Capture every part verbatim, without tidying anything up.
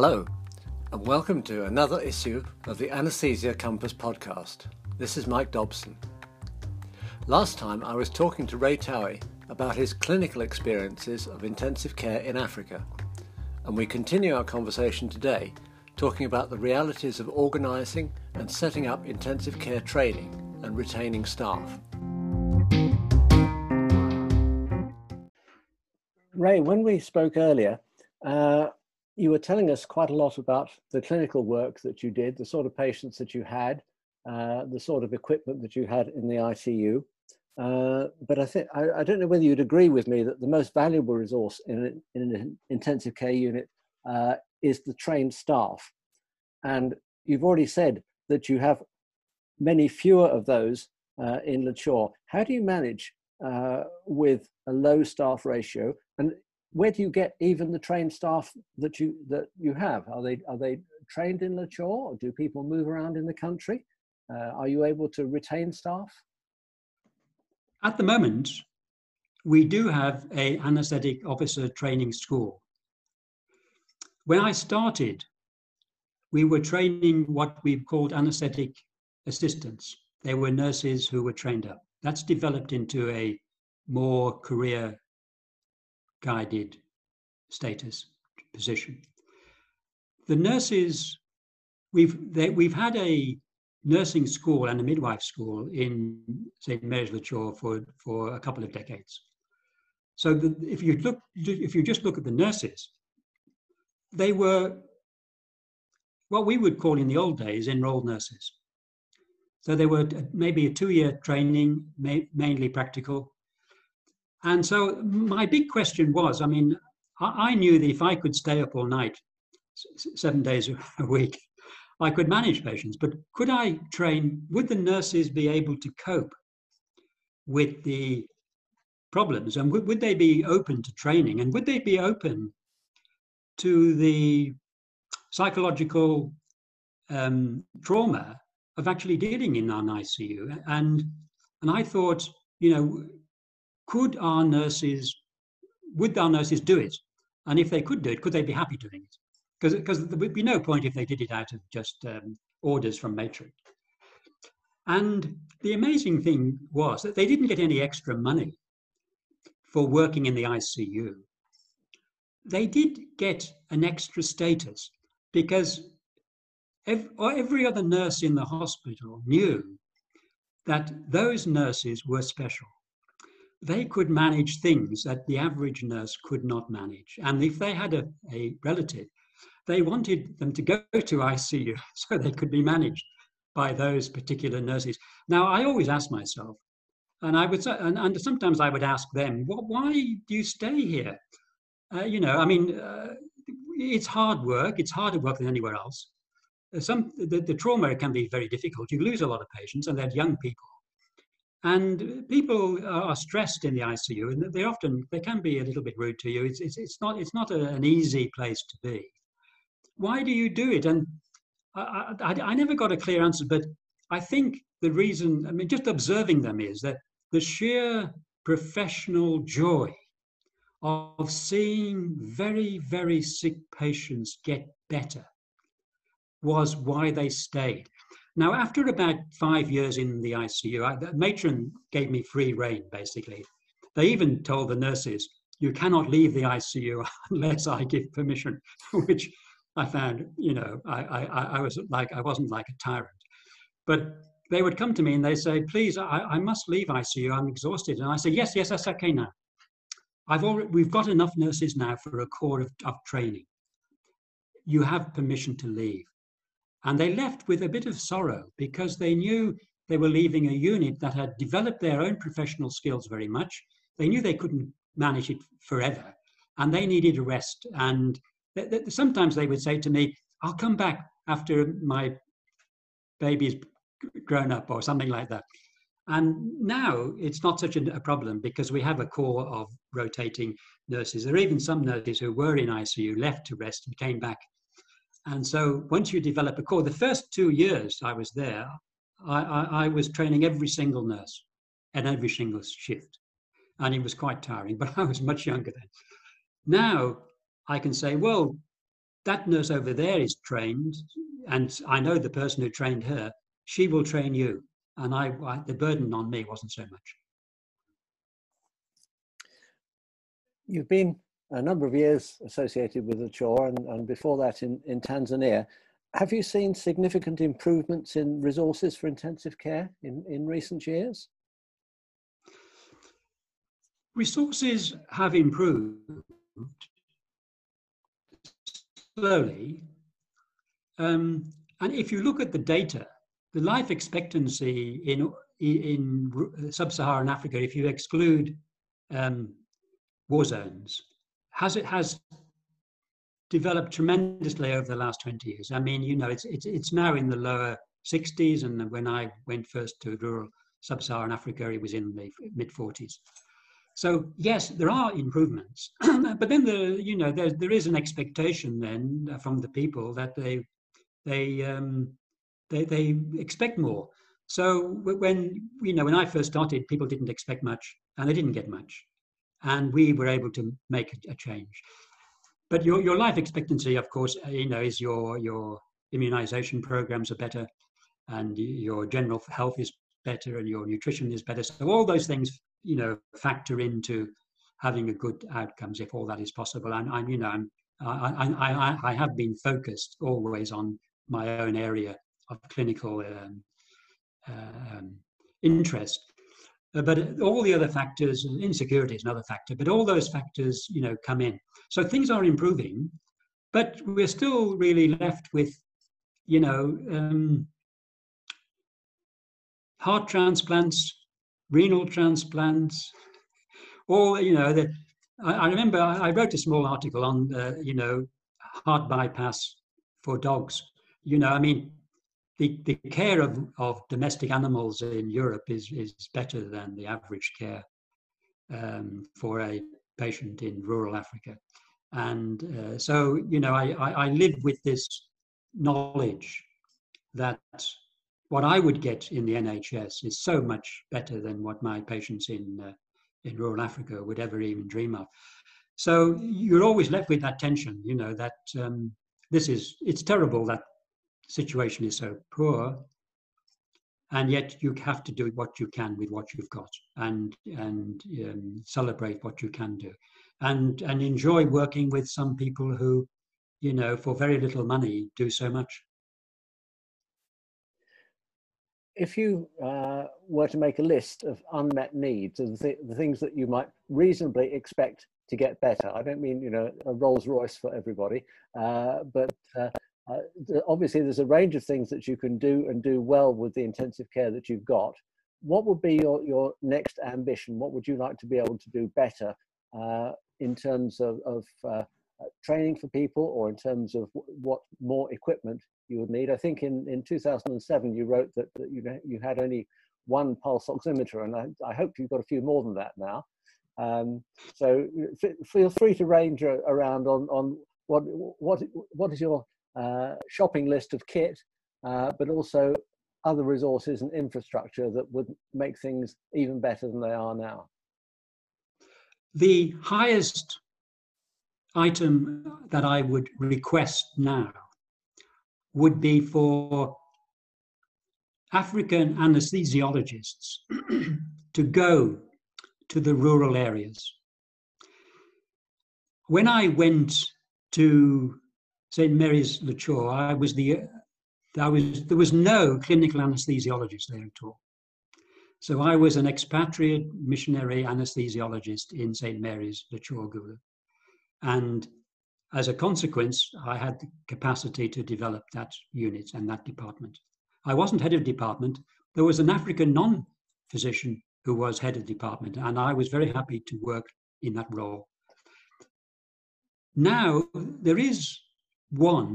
Hello, and welcome to another issue of the Anesthesia Compass podcast. This is Mike Dobson. Last time I was talking to Ray Towey about his clinical experiences of intensive care in Africa, and we continue our conversation today talking about the realities of organising and setting up intensive care training and retaining staff. Ray, when we spoke earlier, uh, you were telling us quite a lot about the clinical work that you did, the sort of patients that you had, uh, the sort of equipment that you had in the I C U. Uh, but I think I, I don't know whether you'd agree with me that the most valuable resource in, in an intensive care unit uh, is the trained staff. And you've already said that you have many fewer of those uh, in La Chaux. How do you manage uh, with a low staff ratio? And where do you get even the trained staff that you that you have? Are they are they trained in La Chaux, or do people move around in the country? Uh, are you able to retain staff? At the moment, we do have an anaesthetic officer training school. When I started, we were training what we've called anaesthetic assistants. They were nurses who were trained up. That's developed into a more career guided status position. The nurses, we've they, we've had a nursing school and a midwife school in Saint Mary's Lacor for for a couple of decades. So the, if you look, if you just look at the nurses, they were what we would call in the old days enrolled nurses. So they were maybe a two-year training, ma- mainly practical. And so my big question was, I mean, I, I knew that if I could stay up all night, s- seven days a week, I could manage patients, but could I train, would the nurses be able to cope with the problems? And w- would they be open to training? And would they be open to the psychological um, trauma of actually dealing in an I C U? And, and I thought, you know, Could our nurses, would our nurses do it? And if they could do it, could they be happy doing it? Because because there would be no point if they did it out of just um, orders from matron. And the amazing thing was that they didn't get any extra money for working in the I C U. They did get an extra status because ev- every other nurse in the hospital knew that those nurses were special. They could manage things that the average nurse could not manage. And if they had a, a relative, they wanted them to go to I C U so they could be managed by those particular nurses. Now, I always ask myself, and I would, and, and sometimes I would ask them, well, why do you stay here? Uh, you know, I mean, uh, it's hard work. It's harder work than anywhere else. Some the, the trauma can be very difficult. You lose a lot of patients, and they're young people. And people are stressed in the I C U, and they often they can be a little bit rude to you. It's it's, it's not it's not a, an easy place to be. Why do you do it? And I, I I never got a clear answer, but I think the reason, I mean, just observing them is that the sheer professional joy of seeing very very sick patients get better was why they stayed. Now, after about five years in the I C U, I, the matron gave me free rein, basically. They even told the nurses, you cannot leave the I C U unless I give permission, which I found, you know, I, I, I was like, I wasn't like a tyrant. But they would come to me and they say, please, I, I must leave I C U, I'm exhausted. And I say, yes, yes, that's okay now. I've already, we've got enough nurses now for a core of, of training. You have permission to leave. And they left with a bit of sorrow because they knew they were leaving a unit that had developed their own professional skills very much. They knew they couldn't manage it forever and they needed a rest. And th- th- sometimes they would say to me, I'll come back after my baby's grown up or something like that. And now it's not such a, a problem because we have a core of rotating nurses. There are even some nurses who were in I C U, left to rest and came back. And so once you develop a core, the first two years I was there, I, I, I was training every single nurse at every single shift. And it was quite tiring, but I was much younger then. Now I can say, well, that nurse over there is trained, and I know the person who trained her, she will train you. And I, I the burden on me wasn't so much. You've been a number of years associated with La Chaux, and, and before that in, in Tanzania. Have you seen significant improvements in resources for intensive care in, in recent years? Resources have improved slowly. Um, and if you look at the data, the life expectancy in, in sub-Saharan Africa, if you exclude um, war zones, has it has developed tremendously over the last twenty years. I mean, you know, it's, it's, it's now in the lower sixties, and when I went first to rural sub-Saharan Africa, it was in the mid forties. So yes, there are improvements, but then the, you know, there, there is an expectation then from the people that they, they, um, they, they expect more. So when, you know, when I first started, people didn't expect much and they didn't get much. And we were able to make a change. But your, your life expectancy, of course, you know, is your, your immunization programs are better, and your general health is better, and your nutrition is better. So all those things, you know, factor into having a good outcomes if all that is possible. And I'm, you know, I'm, I, I, I, I have been focused always on my own area of clinical um, um, interest. Uh, but all the other factors, insecurity is another factor, but all those factors, you know, come in. So things are improving, but we're still really left with, you know, um, heart transplants, renal transplants, all, you know, the, I, I remember I, I wrote a small article on, uh, you know, heart bypass for dogs. You know, I mean, The, the care of, of domestic animals in Europe is, is better than the average care um, for a patient in rural Africa. And uh, so, you know, I, I, I live with this knowledge that what I would get in the N H S is so much better than what my patients in, uh, in rural Africa would ever even dream of. So you're always left with that tension, you know, that um, this is, it's terrible that situation is so poor, and yet you have to do what you can with what you've got, and and um, celebrate what you can do, and and enjoy working with some people who, you know, for very little money do so much. If you uh, were to make a list of unmet needs and the, the things that you might reasonably expect to get better, I don't mean, you know, a Rolls-Royce for everybody, uh, but uh, Uh, obviously there's a range of things that you can do and do well with the intensive care that you've got. What would be your, your next ambition? What would you like to be able to do better uh, in terms of, of uh, training for people, or in terms of what more equipment you would need? I think in, in two thousand seven you wrote that, that you, know, you had only one pulse oximeter, and I, I hope you've got a few more than that now. Um, so f feel free to range around on, on what, what, what is your Uh, shopping list of kit, uh, but also other resources and infrastructure that would make things even better than they are now. The highest item that I would request now would be for African anesthesiologists to go to the rural areas. When I went to Saint Mary's Lacor, I was the, I was, there was no clinical anesthesiologist there at all. So I was an expatriate missionary anesthesiologist in Saint Mary's Lacor, Gulu. And as a consequence, I had the capacity to develop that unit and that department. I wasn't head of department. There was an African non-physician who was head of department, and I was very happy to work in that role. Now, there is one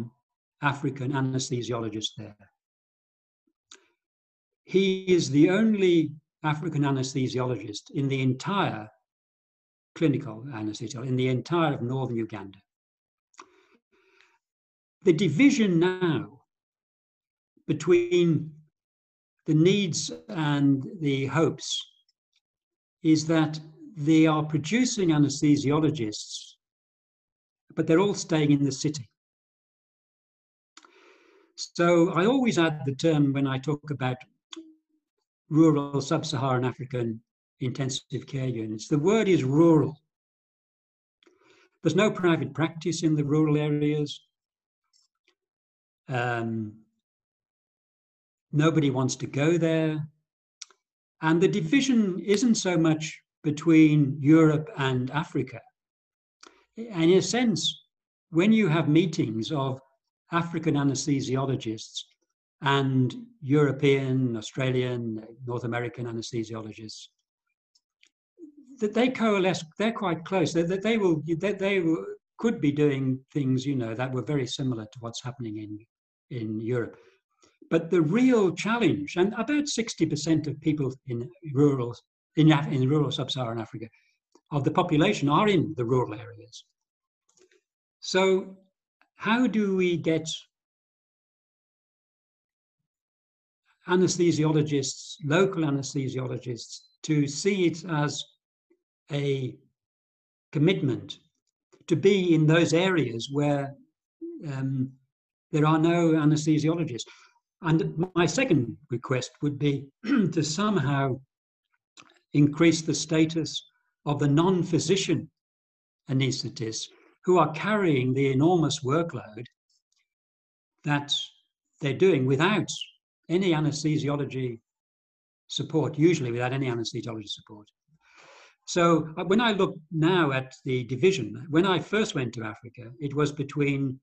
African anesthesiologist there. He is the only African anesthesiologist in the entire clinical anesthesia, in the entire of northern Uganda. The division now between the needs and the hopes is that they are producing anesthesiologists, but they're all staying in the city. So I always add the term when I talk about rural sub-Saharan African intensive care units. The word is rural. There's no private practice in the rural areas. Um, nobody wants to go there. And the division isn't so much between Europe and Africa. And in a sense, when you have meetings of African anesthesiologists and European, Australian, North American anesthesiologists, that they coalesce, they're quite close, that they, they will, they, they will, could be doing things, you know, that were very similar to what's happening in, in Europe. But the real challenge, and about sixty percent of people in rural, in, in rural sub-Saharan Africa, of the population are in the rural areas. So how do we get anesthesiologists, local anesthesiologists, to see it as a commitment to be in those areas where um, there are no anesthesiologists? And my second request would be to somehow increase the status of the non-physician anaesthetists who are carrying the enormous workload that they're doing without any anesthesiology support, usually without any anesthesiology support. So when I look now at the division, when I first went to Africa, it was between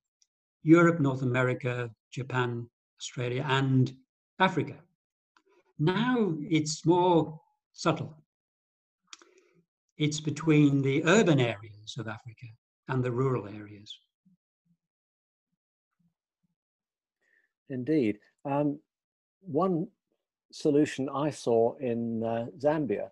Europe, North America, Japan, Australia, and Africa. Now it's more subtle. It's between the urban areas of Africa and the rural areas. Indeed. Um, one solution I saw in uh, Zambia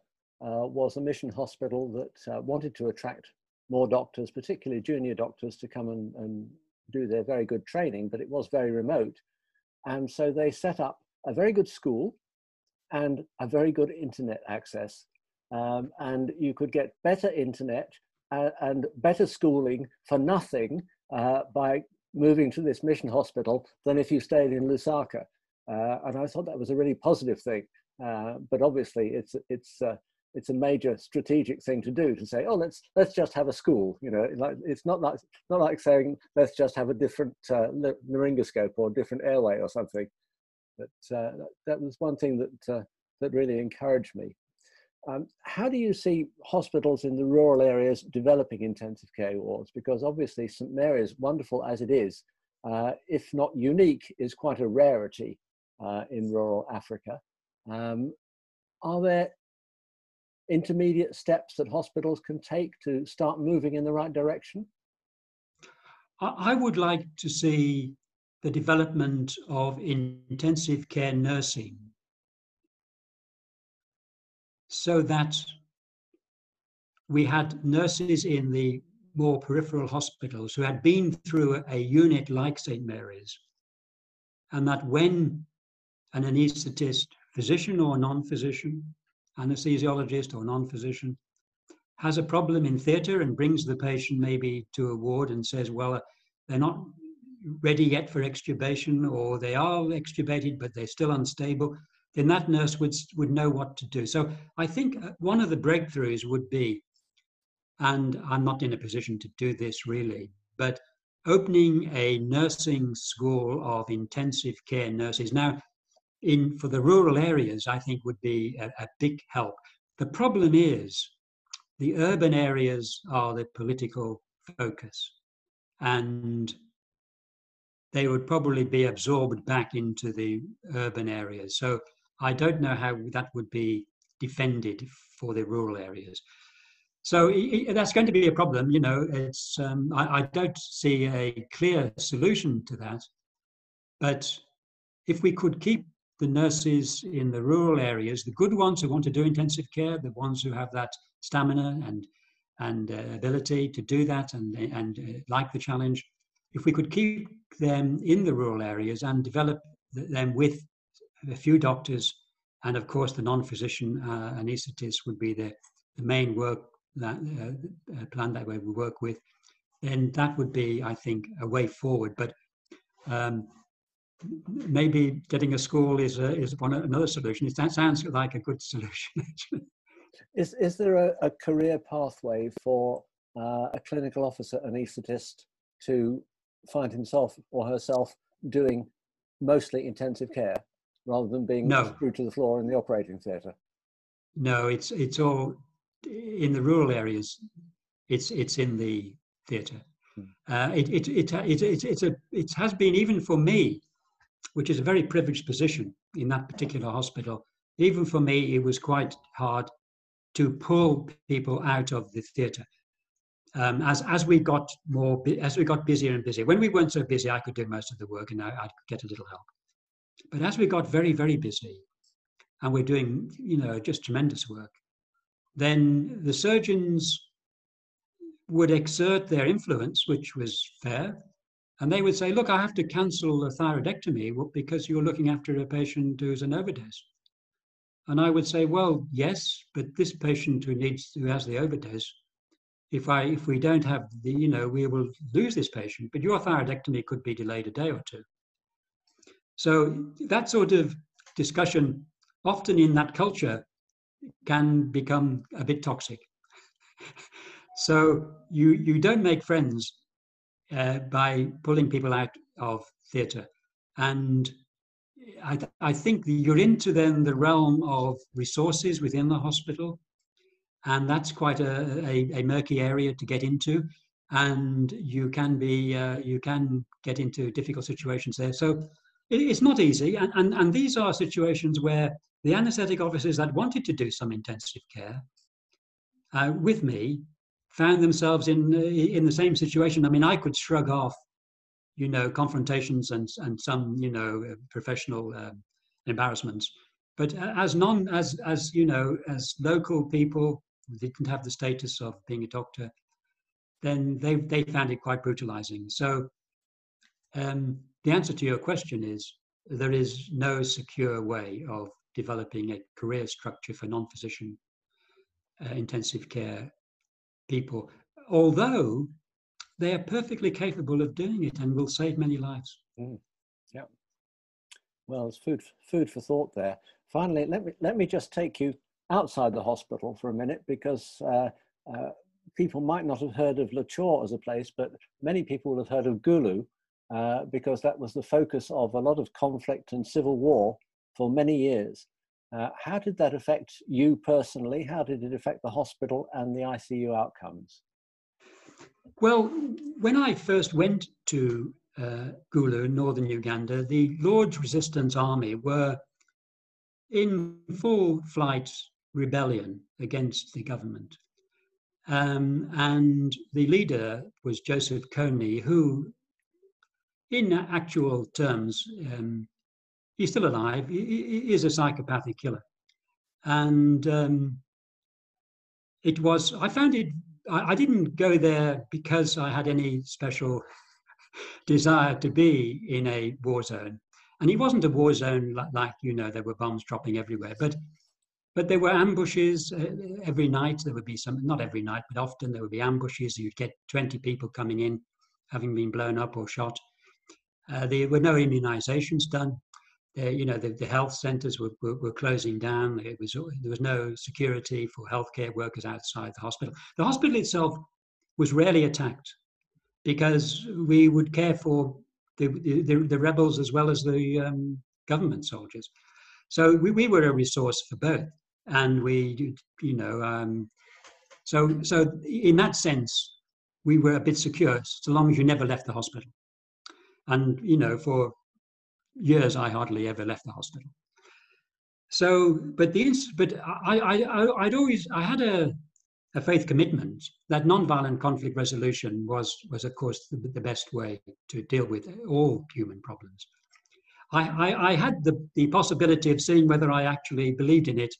uh, was a mission hospital that uh, wanted to attract more doctors, particularly junior doctors, to come and, and do their very good training, but it was very remote. And so they set up a very good school and a very good internet access. Um, and you could get better internet uh, and better schooling for nothing uh, by moving to this mission hospital than if you stayed in Lusaka. Uh, and I thought that was a really positive thing. Uh, but obviously it's, it's, uh, it's a major strategic thing to do, to say, oh, let's, let's just have a school. You know, it's not like, not like saying, let's just have a different uh, laryngoscope or different airway or something. But uh, that was one thing that, uh, that really encouraged me. Um, how do you see hospitals in the rural areas developing intensive care wards? Because obviously Saint Mary's, wonderful as it is, uh, if not unique, is quite a rarity uh, in rural Africa. Um, are there intermediate steps that hospitals can take to start moving in the right direction? I would like to see the development of intensive care nursing, so that we had nurses in the more peripheral hospitals who had been through a unit like Saint Mary's, and that when an anaesthetist, physician or non-physician, anesthesiologist or non-physician, has a problem in theatre and brings the patient maybe to a ward and says, well, they're not ready yet for extubation, or they are extubated but they're still unstable, then that nurse would, would know what to do. So I think one of the breakthroughs would be, and I'm not in a position to do this really, but opening a nursing school of intensive care nurses. Now, in, for the rural areas, I think would be a, a big help. The problem is the urban areas are the political focus, and they would probably be absorbed back into the urban areas. So I don't know how that would be defended for the rural areas. So it, that's going to be a problem, you know. It's, um, I, I don't see a clear solution to that. But if we could keep the nurses in the rural areas, the good ones who want to do intensive care, the ones who have that stamina and, and uh, ability to do that and, and uh, like the challenge, if we could keep them in the rural areas and develop them with a few doctors, and of course the non-physician uh, anaesthetists would be the, the main work that, uh, plan that way we work with, then that would be, I think, a way forward. But um, maybe getting a school is a, is one another solution. It sounds like a good solution. is is there a, a career pathway for uh, a clinical officer, an anaesthetist, to find himself or herself doing mostly intensive care rather than being no. screwed to the floor in the operating theatre? No, it's it's all in the rural areas. It's it's in the theatre. Uh, it, it, it, it, it, it's a, it has been, even for me, which is a very privileged position in that particular hospital, even for me it was quite hard to pull people out of the theatre. Um, as, as we got more, as we got busier and busier, when we weren't so busy I could do most of the work and I, I'd get a little help. But as we got very, very busy and we're doing, you know, just tremendous work, then the surgeons would exert their influence, which was fair, and they would say, look, I have to cancel the thyroidectomy because you're looking after a patient who's an overdose. And I would say, well, yes, but this patient who needs, who has the overdose, if I, if we don't have the, you know, we will lose this patient, but your thyroidectomy could be delayed a day or two. So that sort of discussion, often in that culture, can become a bit toxic. So you, you don't make friends uh, by pulling people out of theatre. And I, th I think you're into then the realm of resources within the hospital. And that's quite a, a, a murky area to get into. And you can, be, uh, you can get into difficult situations there. So it, it's not easy. And, and, and these are situations where the anaesthetic officers that wanted to do some intensive care uh, with me found themselves in in the same situation. I mean, I could shrug off, you know, confrontations and and some, you know, professional um, embarrassments. But as non as as you know, as local people didn't have the status of being a doctor, then they they found it quite brutalizing. So um, the answer to your question is there is no secure way of developing a career structure for non-physician uh, intensive care people, although they are perfectly capable of doing it and will save many lives. Mm. Yeah. Well, it's food food for thought there. Finally, let me let me just take you outside the hospital for a minute, because uh, uh, people might not have heard of La Chaux as a place, but many people will have heard of Gulu, uh, because that was the focus of a lot of conflict and civil war for many years. Uh, how did that affect you personally? How did it affect the hospital and the I C U outcomes? Well, when I first went to uh, Gulu, northern Uganda, the Lord's Resistance Army were in full flight rebellion against the government. Um, and the leader was Joseph Kony, who, in actual terms, um, he's still alive, he is a psychopathic killer. And um, it was, I found it, I, I didn't go there because I had any special desire to be in a war zone. And it wasn't a war zone like, like you know, there were bombs dropping everywhere, but, but there were ambushes uh, every night. There would be some, not every night, but often there would be ambushes. You'd get twenty people coming in, having been blown up or shot. Uh, there were no immunizations done. Uh, you know, the, the health centres were, were, were closing down. It was, there was no security for healthcare workers outside the hospital. The hospital itself was rarely attacked because we would care for the, the, the rebels as well as the um, government soldiers. So we, we were a resource for both. And we, you know, um, so, so in that sense, we were a bit secure so long as you never left the hospital. And, you know, for years I hardly ever left the hospital. So, but the but I, I I'd always I had a a faith commitment that non-violent conflict resolution was was of course the, the best way to deal with all human problems. I I, I had the the possibility of seeing whether I actually believed in it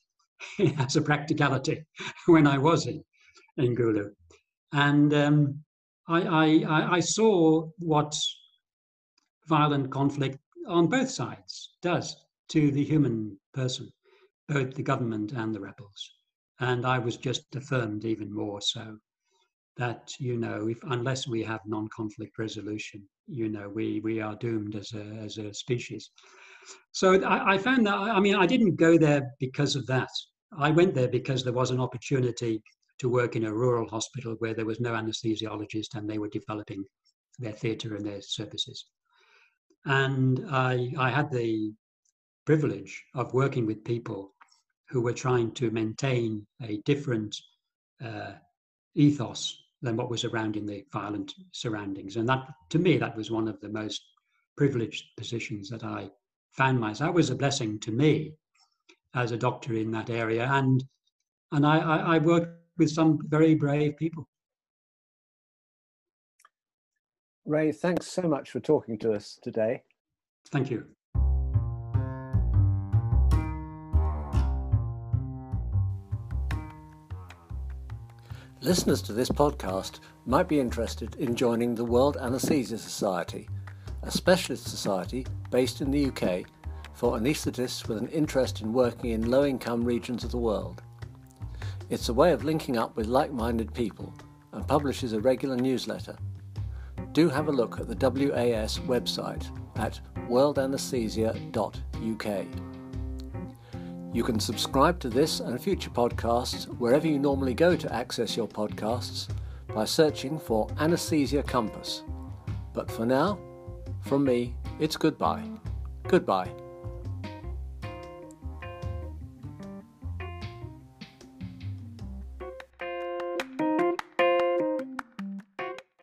as a practicality when I was in in Gulu, and um, I I I saw what violent conflict on both sides does to the human person, both the government and the rebels. And I was just affirmed even more so that, you know, if unless we have non-conflict resolution, you know, we we are doomed as a as a species. So I, I found that, I mean, I didn't go there because of that. I went there because there was an opportunity to work in a rural hospital where there was no anesthesiologist and they were developing their theatre and their services. And I, I had the privilege of working with people who were trying to maintain a different uh, ethos than what was around in the violent surroundings. And that, to me, that was one of the most privileged positions that I found myself. That was a blessing to me as a doctor in that area. And, and I, I, I worked with some very brave people. Ray, thanks so much for talking to us today. Thank you. Listeners to this podcast might be interested in joining the World Anaesthesia Society, a specialist society based in the U K for anaesthetists with an interest in working in low-income regions of the world. It's a way of linking up with like-minded people and publishes a regular newsletter. Do have a look at the W A S website at world anaesthesia dot U K. You can subscribe to this and future podcasts wherever you normally go to access your podcasts by searching for Anesthesia Compass. But for now, from me, it's goodbye. Goodbye.